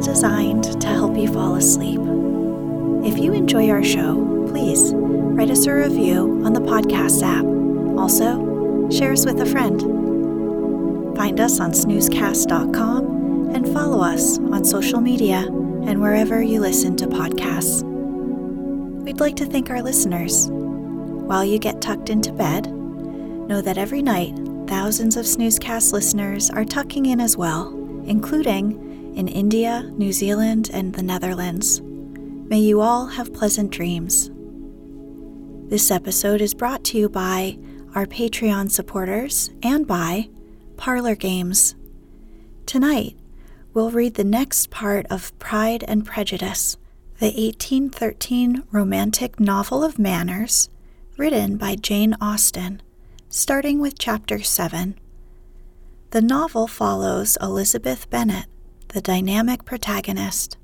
Designed to help you fall asleep. If you enjoy our show, please write us a review on the podcast app. Also, share us with a friend. Find us on snoozecast.com and follow us on social media and wherever you listen to podcasts. We'd like to thank our listeners. While you get tucked into bed, know that every night, thousands of Snoozecast listeners are tucking in as well, including in India, New Zealand, and the Netherlands. May you all have pleasant dreams. This episode is brought to you by our Patreon supporters and by Parlor Games. Tonight, we'll read the next part of Pride and Prejudice, the 1813 romantic novel of manners written by Jane Austen, starting with Chapter 7. The novel follows Elizabeth Bennet, the dynamic protagonist,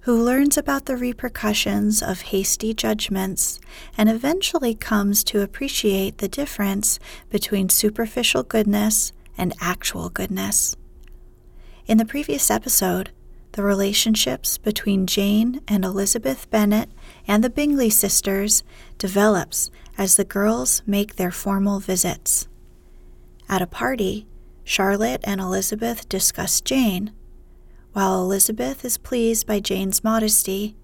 who learns about the repercussions of hasty judgments and eventually comes to appreciate the difference between superficial goodness and actual goodness. In the previous episode, the relationships between Jane and Elizabeth Bennet and the Bingley sisters develops as the girls make their formal visits. At a party, Charlotte and Elizabeth discuss Jane. While Elizabeth is pleased by Jane's modesty,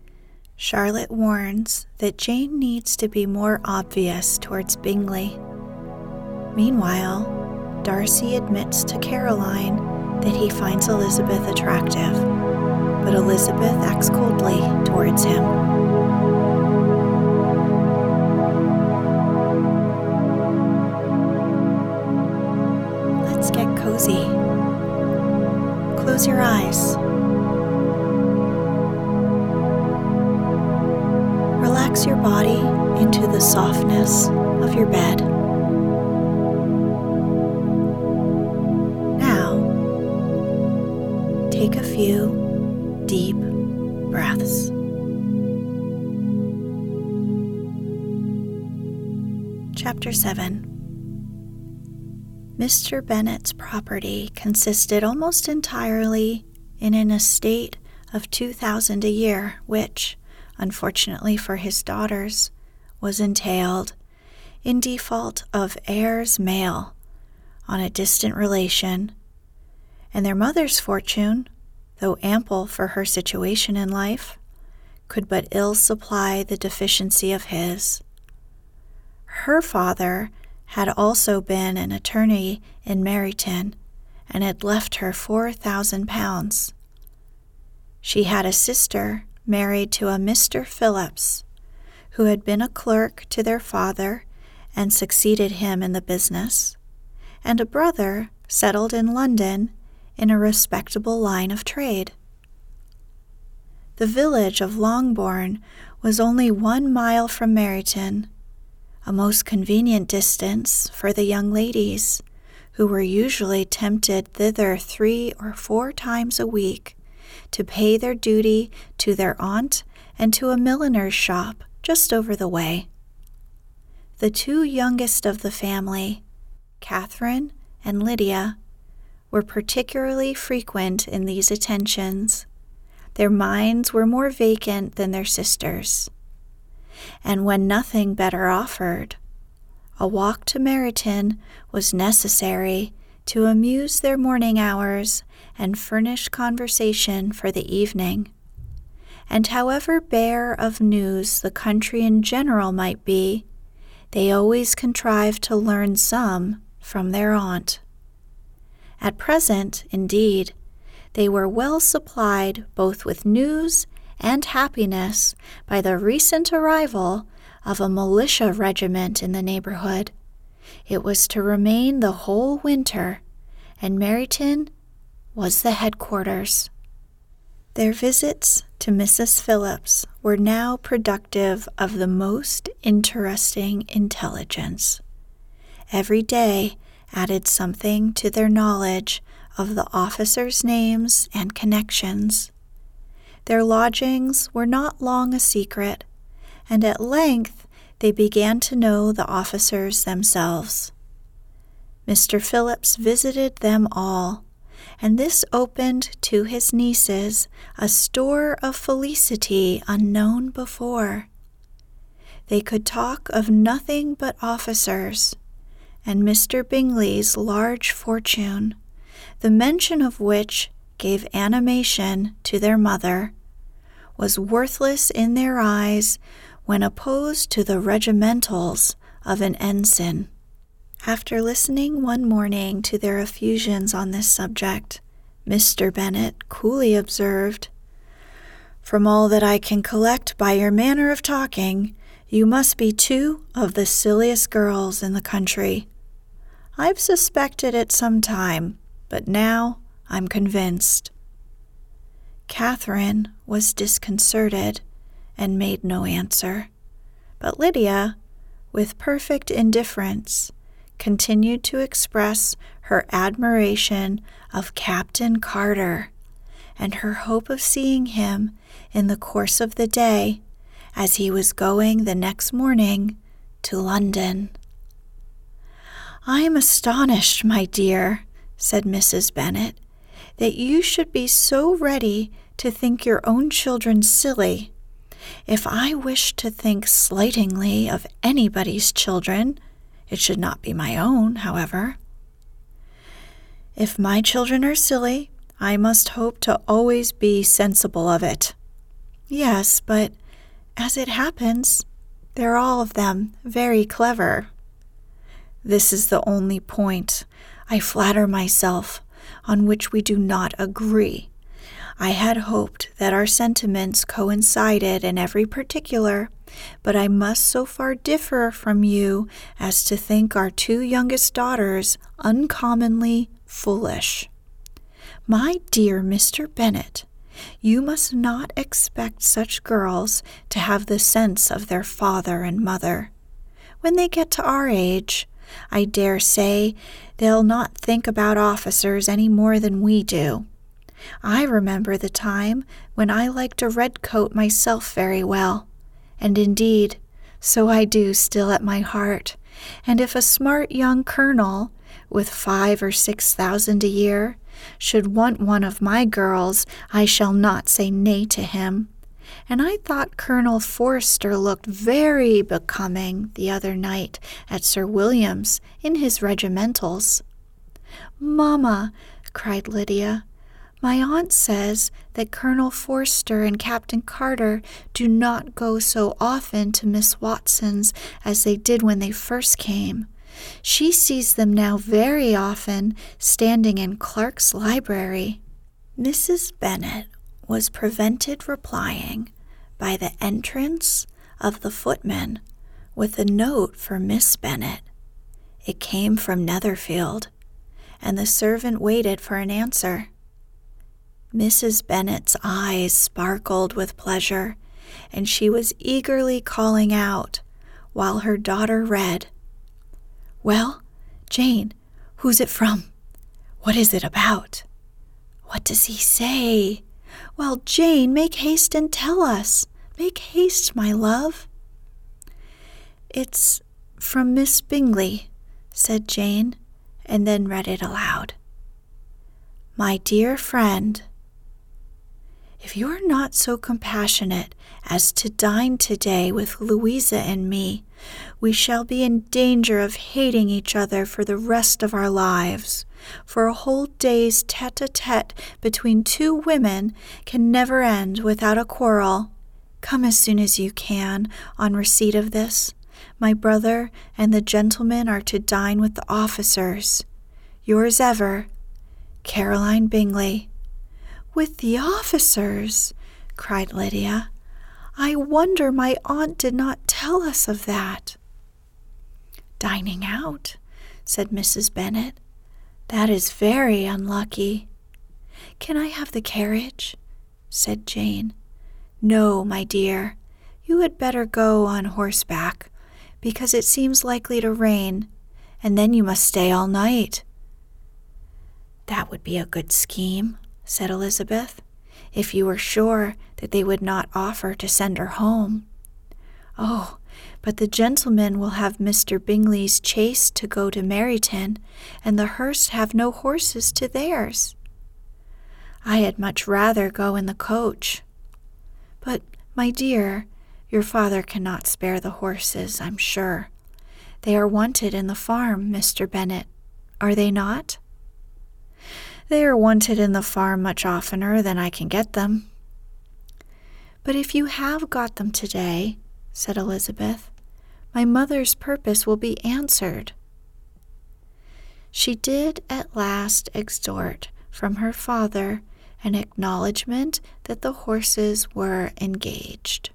Charlotte warns that Jane needs to be more obvious towards Bingley. Meanwhile, Darcy admits to Caroline that he finds Elizabeth attractive, but Elizabeth acts coldly towards him. Let's get cozy. Close your eyes. Relax your body into the softness of your bed. Now, take a few deep breaths. Chapter 7. Mr. Bennett's property consisted almost entirely in an estate of $2,000 a year, which, unfortunately for his daughters, was entailed, in default of heirs male, on a distant relation, and their mother's fortune, though ample for her situation in life, could but ill supply the deficiency of his. Her father had also been an attorney in Meryton and had left her £4,000. She had a sister married to a Mr. Phillips, who had been a clerk to their father and succeeded him in the business, and a brother settled in London in a respectable line of trade. The village of Longbourn was only 1 mile from Meryton, a most convenient distance for the young ladies, who were usually tempted thither 3 or 4 times a week to pay their duty to their aunt and to a milliner's shop just over the way. The two youngest of the family, Catherine and Lydia, were particularly frequent in these attentions. Their minds were more vacant than their sisters', and when nothing better offered, a walk to Meryton was necessary to amuse their morning hours and furnish conversation for the evening. And however bare of news the country in general might be, they always contrived to learn some from their aunt. At present, indeed, they were well supplied both with news and happiness by the recent arrival of a militia regiment in the neighborhood. It was to remain the whole winter, and Meryton was the headquarters. Their visits to Mrs. Phillips were now productive of the most interesting intelligence. Every day added something to their knowledge of the officers' names and connections. Their lodgings were not long a secret, and at length they began to know the officers themselves. Mr. Phillips visited them all, and this opened to his nieces a store of felicity unknown before. They could talk of nothing but officers, and Mr. Bingley's large fortune, the mention of which gave animation to their mother, was worthless in their eyes when opposed to the regimentals of an ensign. After listening one morning to their effusions on this subject, Mr. Bennet coolly observed, "From all that I can collect by your manner of talking, you must be two of the silliest girls in the country. I've suspected it some time, but now I'm convinced." Catherine was disconcerted and made no answer, but Lydia, with perfect indifference, continued to express her admiration of Captain Carter and her hope of seeing him in the course of the day as he was going the next morning to London. "I am astonished, my dear," said Mrs. Bennet, "that you should be so ready to think your own children silly. If I wished to think slightingly of anybody's children, it should not be my own, however. If my children are silly, I must hope to always be sensible of it." "Yes, but as it happens, they're all of them very clever." "This is the only point, I flatter myself, on which we do not agree. I had hoped that our sentiments coincided in every particular, but I must so far differ from you as to think our two youngest daughters uncommonly foolish." "My dear Mr. Bennet, you must not expect such girls to have the sense of their father and mother. When they get to our age, I dare say they'll not think about officers any more than we do. I remember the time when I liked a red coat myself very well, and indeed, so I do still at my heart, and if a smart young colonel, with 5,000 or 6,000 a year, should want one of my girls, I shall not say nay to him. And I thought Colonel Forster looked very becoming the other night at Sir William's in his regimentals." "Mamma," cried Lydia, "my aunt says that Colonel Forster and Captain Carter do not go so often to Miss Watson's as they did when they first came. She sees them now very often standing in Clark's library." Mrs. Bennet was prevented replying by the entrance of the footman with a note for Miss Bennet. It came from Netherfield, and the servant waited for an answer. Mrs. Bennet's eyes sparkled with pleasure, and she was eagerly calling out, while her daughter read, "Well, Jane, who's it from? What is it about? What does he say? Well, Jane, make haste and tell us. Make haste, my love." "It's from Miss Bingley," said Jane, and then read it aloud. "My dear friend, if you are not so compassionate as to dine today with Louisa and me, we shall be in danger of hating each other for the rest of our lives, for a whole day's tete-a-tete between two women can never end without a quarrel. Come as soon as you can, on receipt of this. My brother and the gentlemen are to dine with the officers. Yours ever, Caroline Bingley." "With the officers?" cried Lydia. "I wonder my aunt did not tell us of that." "Dining out," said Mrs. Bennet. "That is very unlucky." "Can I have the carriage?" said Jane. "No, my dear, you had better go on horseback, because it seems likely to rain, and then you must stay all night." "That would be a good scheme," said Elizabeth, "if you were sure that they would not offer to send her home." "Oh, but the gentlemen will have Mr. Bingley's chaise to go to Meryton, and the Hurst have no horses to theirs." "I had much rather go in the coach." "But, my dear, your father cannot spare the horses, I'm sure. They are wanted in the farm, Mr. Bennet, are they not?" "They are wanted in the farm much oftener than I can get them." "But if you have got them today," said Elizabeth, "my mother's purpose will be answered." She did at last extort from her father an acknowledgment that the horses were engaged.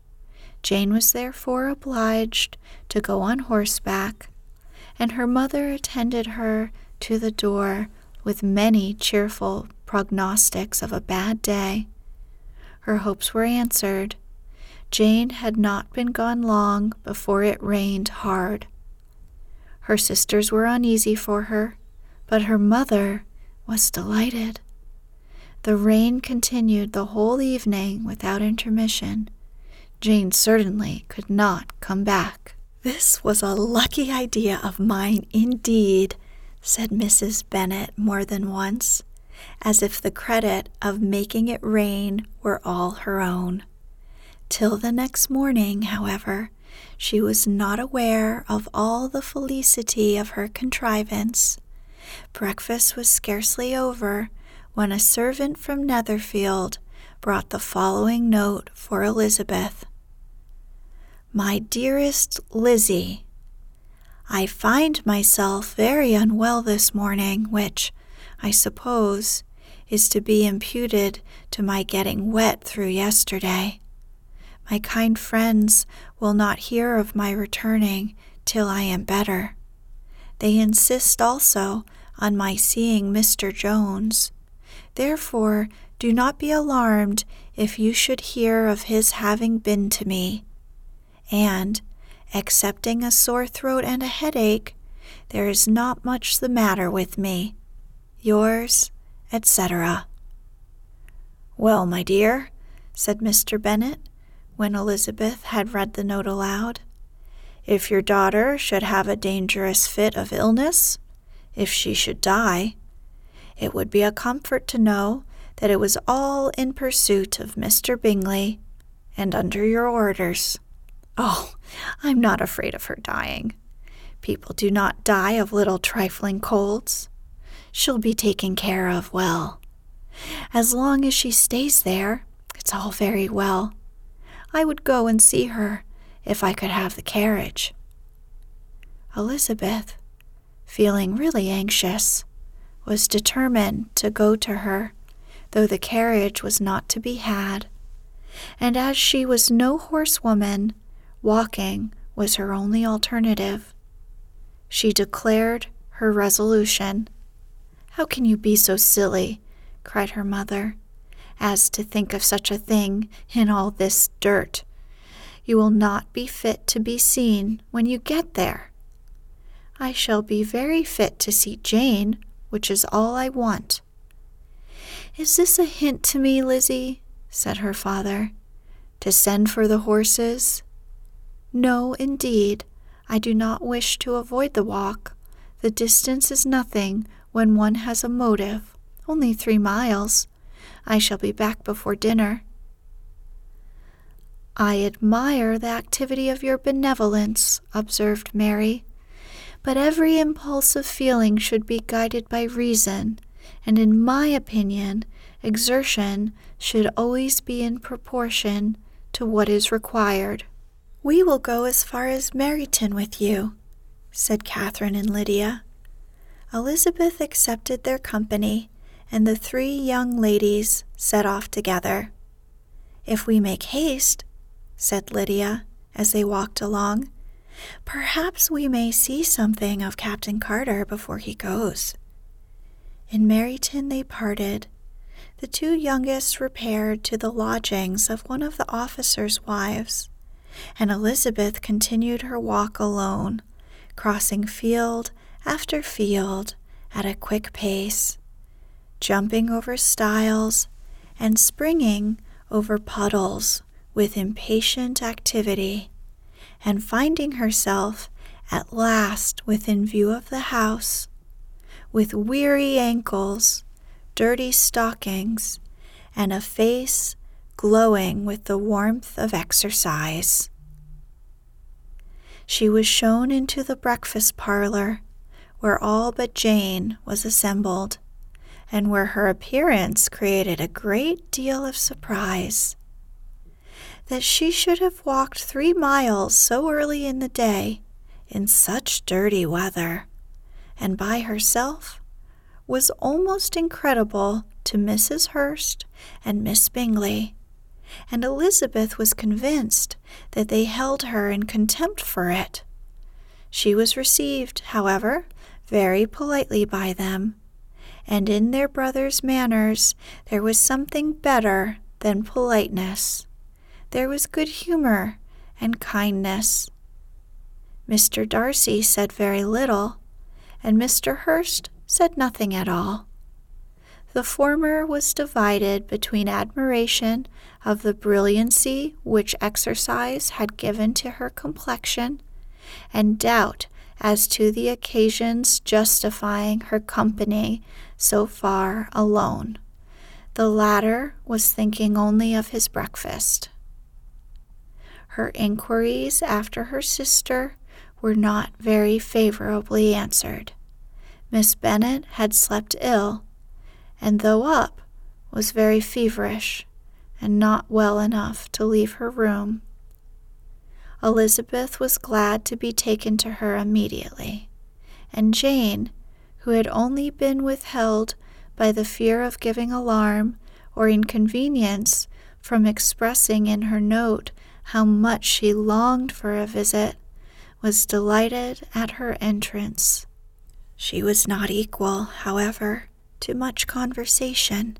Jane was therefore obliged to go on horseback, and her mother attended her to the door with many cheerful prognostics of a bad day. Her hopes were answered. Jane had not been gone long before it rained hard. Her sisters were uneasy for her, but her mother was delighted. The rain continued the whole evening without intermission. Jane certainly could not come back. "This was a lucky idea of mine indeed," said Mrs. Bennet more than once, as if the credit of making it rain were all her own. Till the next morning, however, she was not aware of all the felicity of her contrivance. Breakfast was scarcely over when a servant from Netherfield brought the following note for Elizabeth. "My dearest Lizzie, I find myself very unwell this morning, which, I suppose, is to be imputed to my getting wet through yesterday. My kind friends will not hear of my returning till I am better. They insist also on my seeing Mr. Jones. Therefore, do not be alarmed if you should hear of his having been to me. And, excepting a sore throat and a headache, there is not much the matter with me. Yours, etc." "Well, my dear," said Mr. Bennet, when Elizabeth had read the note aloud, "if your daughter should have a dangerous fit of illness, if she should die, it would be a comfort to know that it was all in pursuit of Mr. Bingley and under your orders." "Oh, I'm not afraid of her dying. People do not die of little trifling colds. She'll be taken care of well. As long as she stays there, it's all very well. I would go and see her if I could have the carriage." Elizabeth, feeling really anxious, was determined to go to her, though the carriage was not to be had, and as she was no horsewoman, walking was her only alternative. She declared her resolution. "How can you be so silly?" cried her mother, as to think of such a thing in all this dirt. You will not be fit to be seen when you get there. I shall be very fit to see Jane, which is all I want. Is this a hint to me, Lizzie? Said her father. To send for the horses? No, indeed. I do not wish to avoid the walk. The distance is nothing when one has a motive, only 3 miles. I shall be back before dinner. I admire the activity of your benevolence, observed Mary, but every impulse of feeling should be guided by reason, and in my opinion, exertion should always be in proportion to what is required. We will go as far as Meryton with you, said Catherine and Lydia. Elizabeth accepted their company, and the 3 young ladies set off together. If we make haste, said Lydia, as they walked along, perhaps we may see something of Captain Carter before he goes. In Meryton they parted. The 2 youngest repaired to the lodgings of one of the officers' wives, and Elizabeth continued her walk alone, crossing field after field at a quick pace, jumping over stiles and springing over puddles with impatient activity, and finding herself at last within view of the house, with weary ankles, dirty stockings, and a face glowing with the warmth of exercise. She was shown into the breakfast parlor, where all but Jane was assembled, and where her appearance created a great deal of surprise. That she should have walked 3 miles so early in the day, in such dirty weather, and by herself, was almost incredible to Mrs. Hurst and Miss Bingley, and Elizabeth was convinced that they held her in contempt for it. She was received, however, very politely by them, and in their brother's manners there was something better than politeness. There was good humor and kindness. Mr. Darcy said very little, and Mr. Hurst said nothing at all. The former was divided between admiration of the brilliancy which exercise had given to her complexion, and doubt as to the occasions justifying her company so far alone. The latter was thinking only of his breakfast. Her inquiries after her sister were not very favorably answered. Miss Bennet had slept ill, and though up, was very feverish, and not well enough to leave her room. Elizabeth was glad to be taken to her immediately, and Jane, who had only been withheld by the fear of giving alarm or inconvenience from expressing in her note how much she longed for a visit, was delighted at her entrance. She was not equal, however, to much conversation,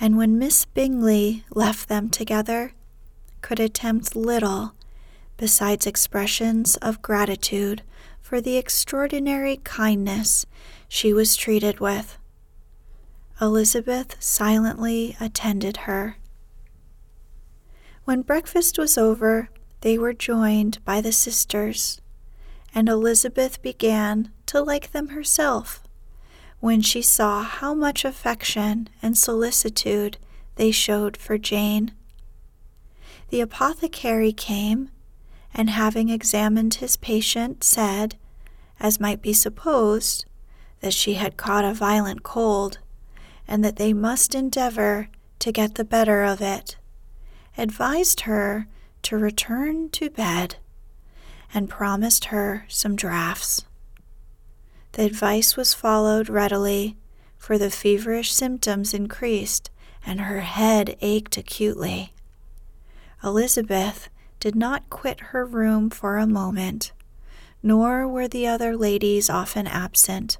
and when Miss Bingley left them together, could attempt little besides expressions of gratitude for the extraordinary kindness she was treated with. Elizabeth silently attended her. When breakfast was over, they were joined by the sisters, and Elizabeth began to like them herself, when she saw how much affection and solicitude they showed for Jane. The apothecary came, and having examined his patient, said, as might be supposed, that she had caught a violent cold, and that they must endeavor to get the better of it, advised her to return to bed, and promised her some draughts. The advice was followed readily, for the feverish symptoms increased, and her head ached acutely. Elizabeth did not quit her room for a moment, nor were the other ladies often absent.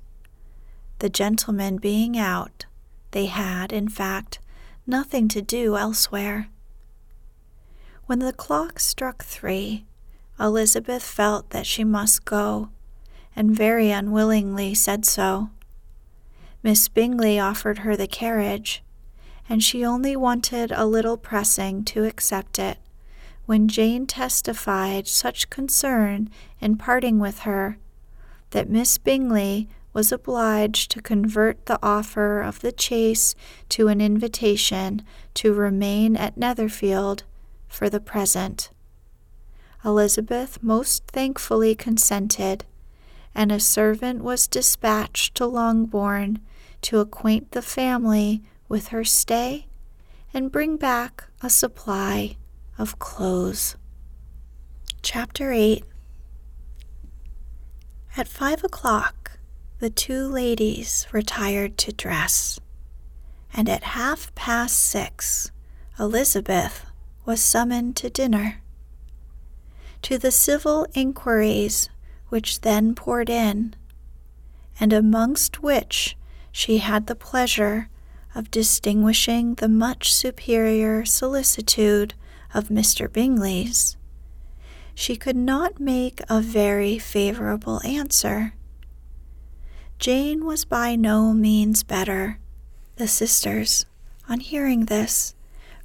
The gentlemen being out, they had, in fact, nothing to do elsewhere. When the clock struck 3, Elizabeth felt that she must go, and very unwillingly said so. Miss Bingley offered her the carriage, and she only wanted a little pressing to accept it, when Jane testified such concern in parting with her that Miss Bingley was obliged to convert the offer of the chase to an invitation to remain at Netherfield for the present. Elizabeth most thankfully consented, and a servant was dispatched to Longbourn to acquaint the family with her stay and bring back a supply of clothes. Chapter 8. At 5 o'clock, the two ladies retired to dress, and at 6:30, Elizabeth was summoned to dinner. To the civil inquiries which then poured in, and amongst which she had the pleasure of distinguishing the much superior solicitude of Mr. Bingley's, she could not make a very favorable answer. Jane was by no means better. The sisters, on hearing this,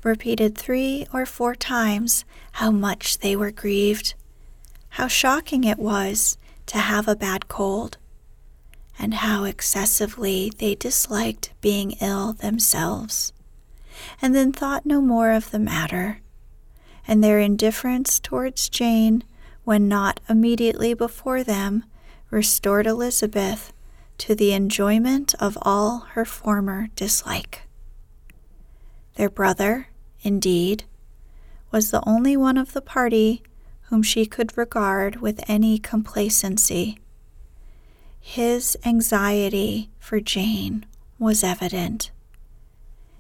repeated 3 or 4 times how much they were grieved, how shocking it was to have a bad cold, and how excessively they disliked being ill themselves, and then thought no more of the matter, and their indifference towards Jane, when not immediately before them, restored Elizabeth to the enjoyment of all her former dislike. Their brother, indeed, was the only one of the party whom she could regard with any complacency. His anxiety for Jane was evident,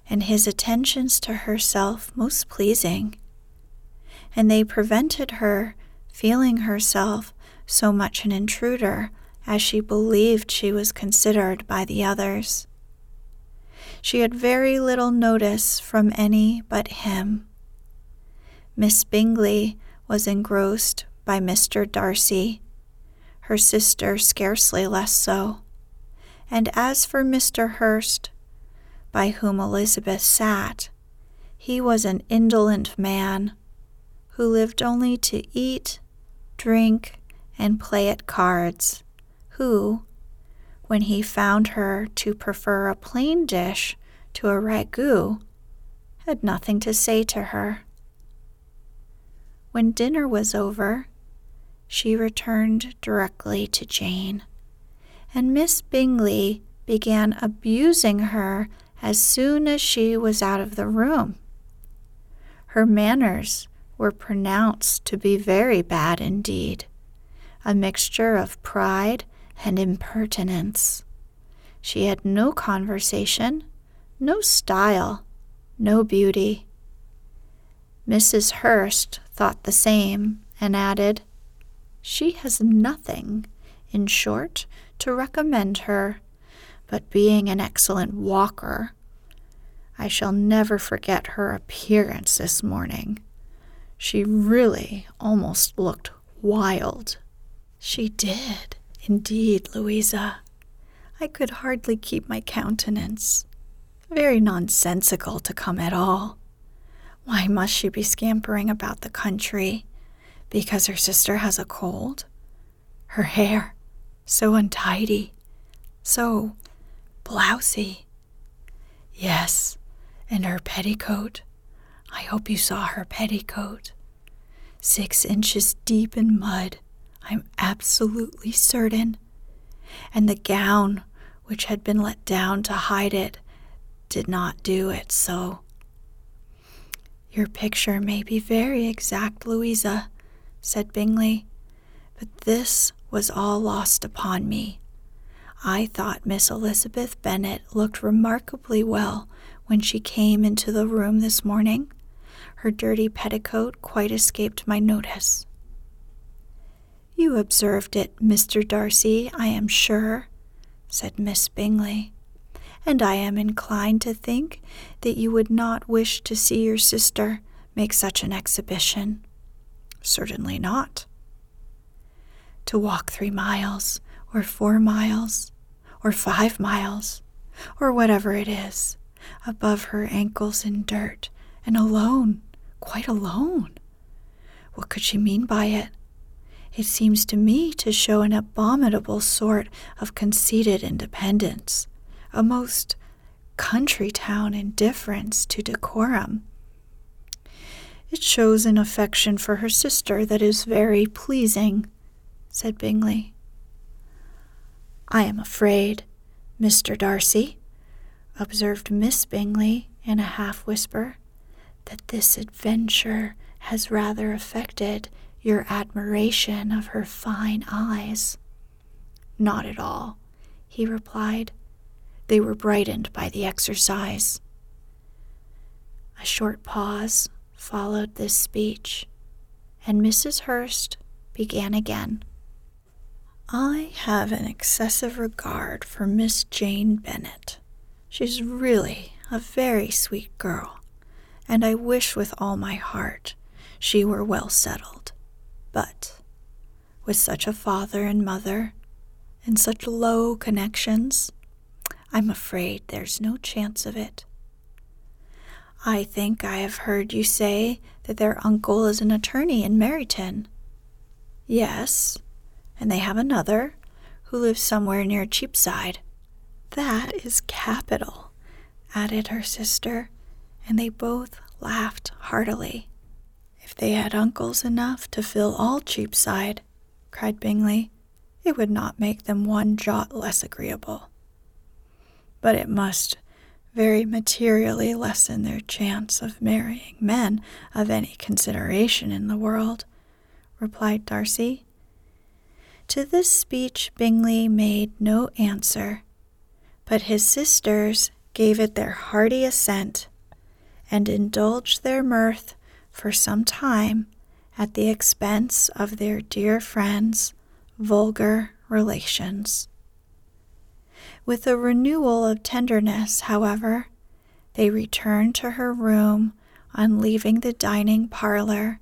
and his attentions to herself most pleasing, and they prevented her feeling herself so much an intruder as she believed she was considered by the others. She had very little notice from any but him. Miss Bingley was engrossed by Mr. Darcy, her sister scarcely less so, and as for Mr. Hurst, by whom Elizabeth sat, he was an indolent man who lived only to eat, drink, and play at cards, who, when he found her to prefer a plain dish to a ragout, had nothing to say to her. When dinner was over, she returned directly to Jane, and Miss Bingley began abusing her as soon as she was out of the room. Her manners were pronounced to be very bad indeed, a mixture of pride and impertinence. She had no conversation, no style, no beauty. Mrs. Hurst thought the same, and added, "She has nothing, in short, to recommend her, but being an excellent walker. I shall never forget her appearance this morning. She really almost looked wild." "She did, indeed, Louisa. I could hardly keep my countenance. Very nonsensical to come at all. Why must she be scampering about the country? Because her sister has a cold? Her hair, so untidy, so blousy. Yes, and her petticoat. I hope you saw her petticoat. 6 inches deep in mud, I'm absolutely certain, and the gown, which had been let down to hide it, did not do it so. Your picture may be very exact, Louisa," said Bingley, "but this was all lost upon me. I thought Miss Elizabeth Bennet looked remarkably well when she came into the room this morning. Her dirty petticoat quite escaped my notice." "You observed it, Mr. Darcy, I am sure," said Miss Bingley, and I am inclined to think that you would not wish to see your sister make such an exhibition. Certainly not. To walk 3 miles, or 4 miles, or 5 miles, or whatever it is, above her ankles in dirt, and alone, quite alone. What could she mean by it? It seems to me to show an abominable sort of conceited independence, a most country town indifference to decorum. It shows an affection for her sister that is very pleasing, said Bingley. I am afraid, Mr. Darcy, observed Miss Bingley in a half-whisper, that this adventure has rather affected your admiration of her fine eyes. Not at all, he replied. They were brightened by the exercise. A short pause followed this speech, and Mrs. Hurst began again. I have an excessive regard for Miss Jane Bennet. She's really a very sweet girl, and I wish with all my heart she were well settled. But with such a father and mother, and such low connections, I'm afraid there's no chance of it. I think I have heard you say that their uncle is an attorney in Meryton. Yes, and they have another, who lives somewhere near Cheapside. That is capital, added her sister, and they both laughed heartily. If they had uncles enough to fill all Cheapside, cried Bingley, it would not make them one jot less agreeable. But it must very materially lessen their chance of marrying men of any consideration in the world, replied Darcy. To this speech Bingley made no answer, but his sisters gave it their hearty assent, and indulged their mirth for some time at the expense of their dear friend's vulgar relations. With a renewal of tenderness, however, they returned to her room on leaving the dining parlor,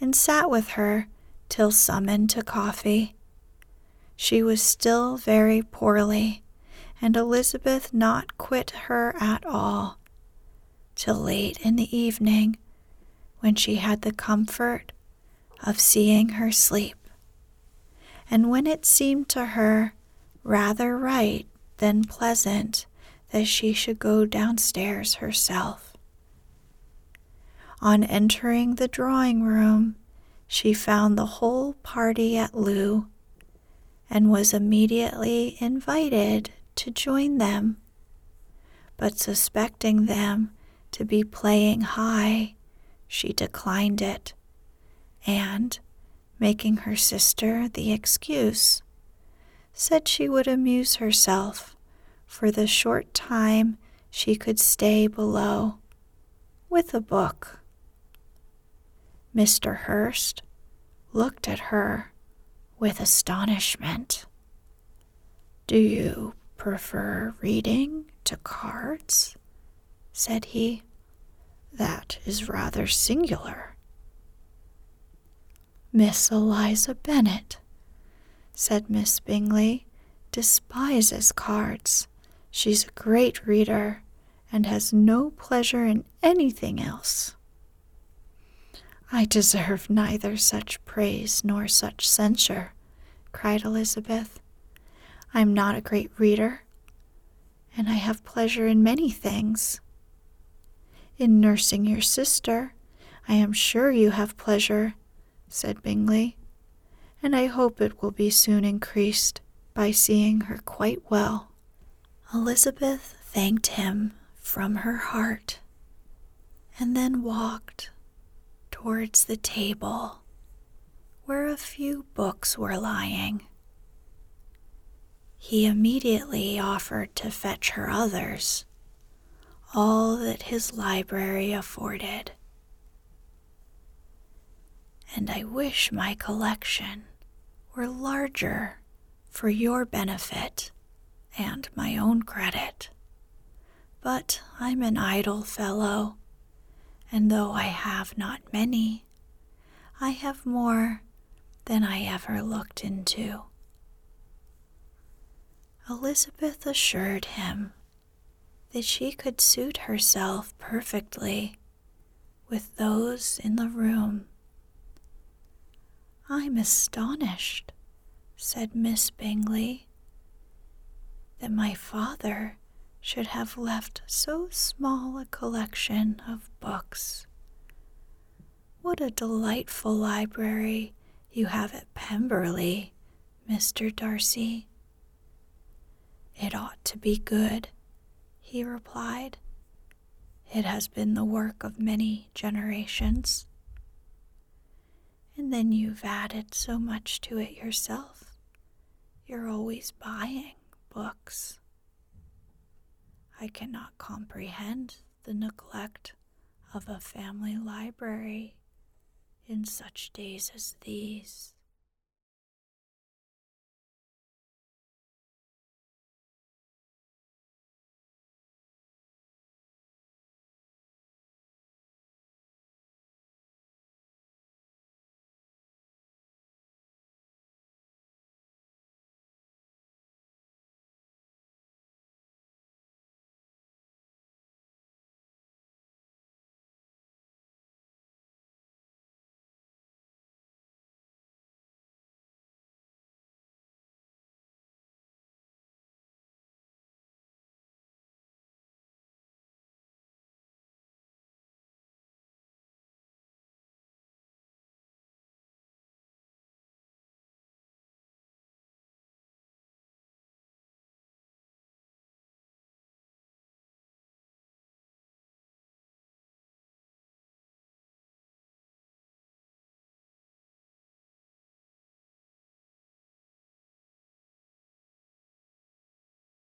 and sat with her till summoned to coffee. She was still very poorly, and Elizabeth not quit her at all, till late in the evening, when she had the comfort of seeing her sleep, and when it seemed to her rather right than pleasant that she should go downstairs herself. On entering the drawing-room, she found the whole party at loo, and was immediately invited to join them, but suspecting them to be playing high, she declined it, and, making her sister the excuse, said she would amuse herself for the short time she could stay below with a book. Mr. Hurst looked at her with astonishment. Do you prefer reading to cards? Said he. That is rather singular. Miss Eliza Bennet, said Miss Bingley, despises cards. She's a great reader and has no pleasure in anything else. I deserve neither such praise nor such censure, cried Elizabeth. I am not a great reader, and I have pleasure in many things. In nursing your sister, I am sure you have pleasure, said Bingley, and I hope it will be soon increased by seeing her quite well. Elizabeth thanked him from her heart, and then walked towards the table, where a few books were lying. He immediately offered to fetch her others, all that his library afforded. And I wish my collection were larger for your benefit and my own credit, But I'm an idle fellow, and though I have not many, I have more than I ever looked into." Elizabeth assured him that she could suit herself perfectly with those in the room. "I'm astonished," said Miss Bingley, "that my father should have left so small a collection of books. What a delightful library you have at Pemberley, Mr. Darcy." "It ought to be good," he replied. "It has been the work of many generations." "And then you've added so much to it yourself. You're always buying books." "I cannot comprehend the neglect of a family library in such days as these."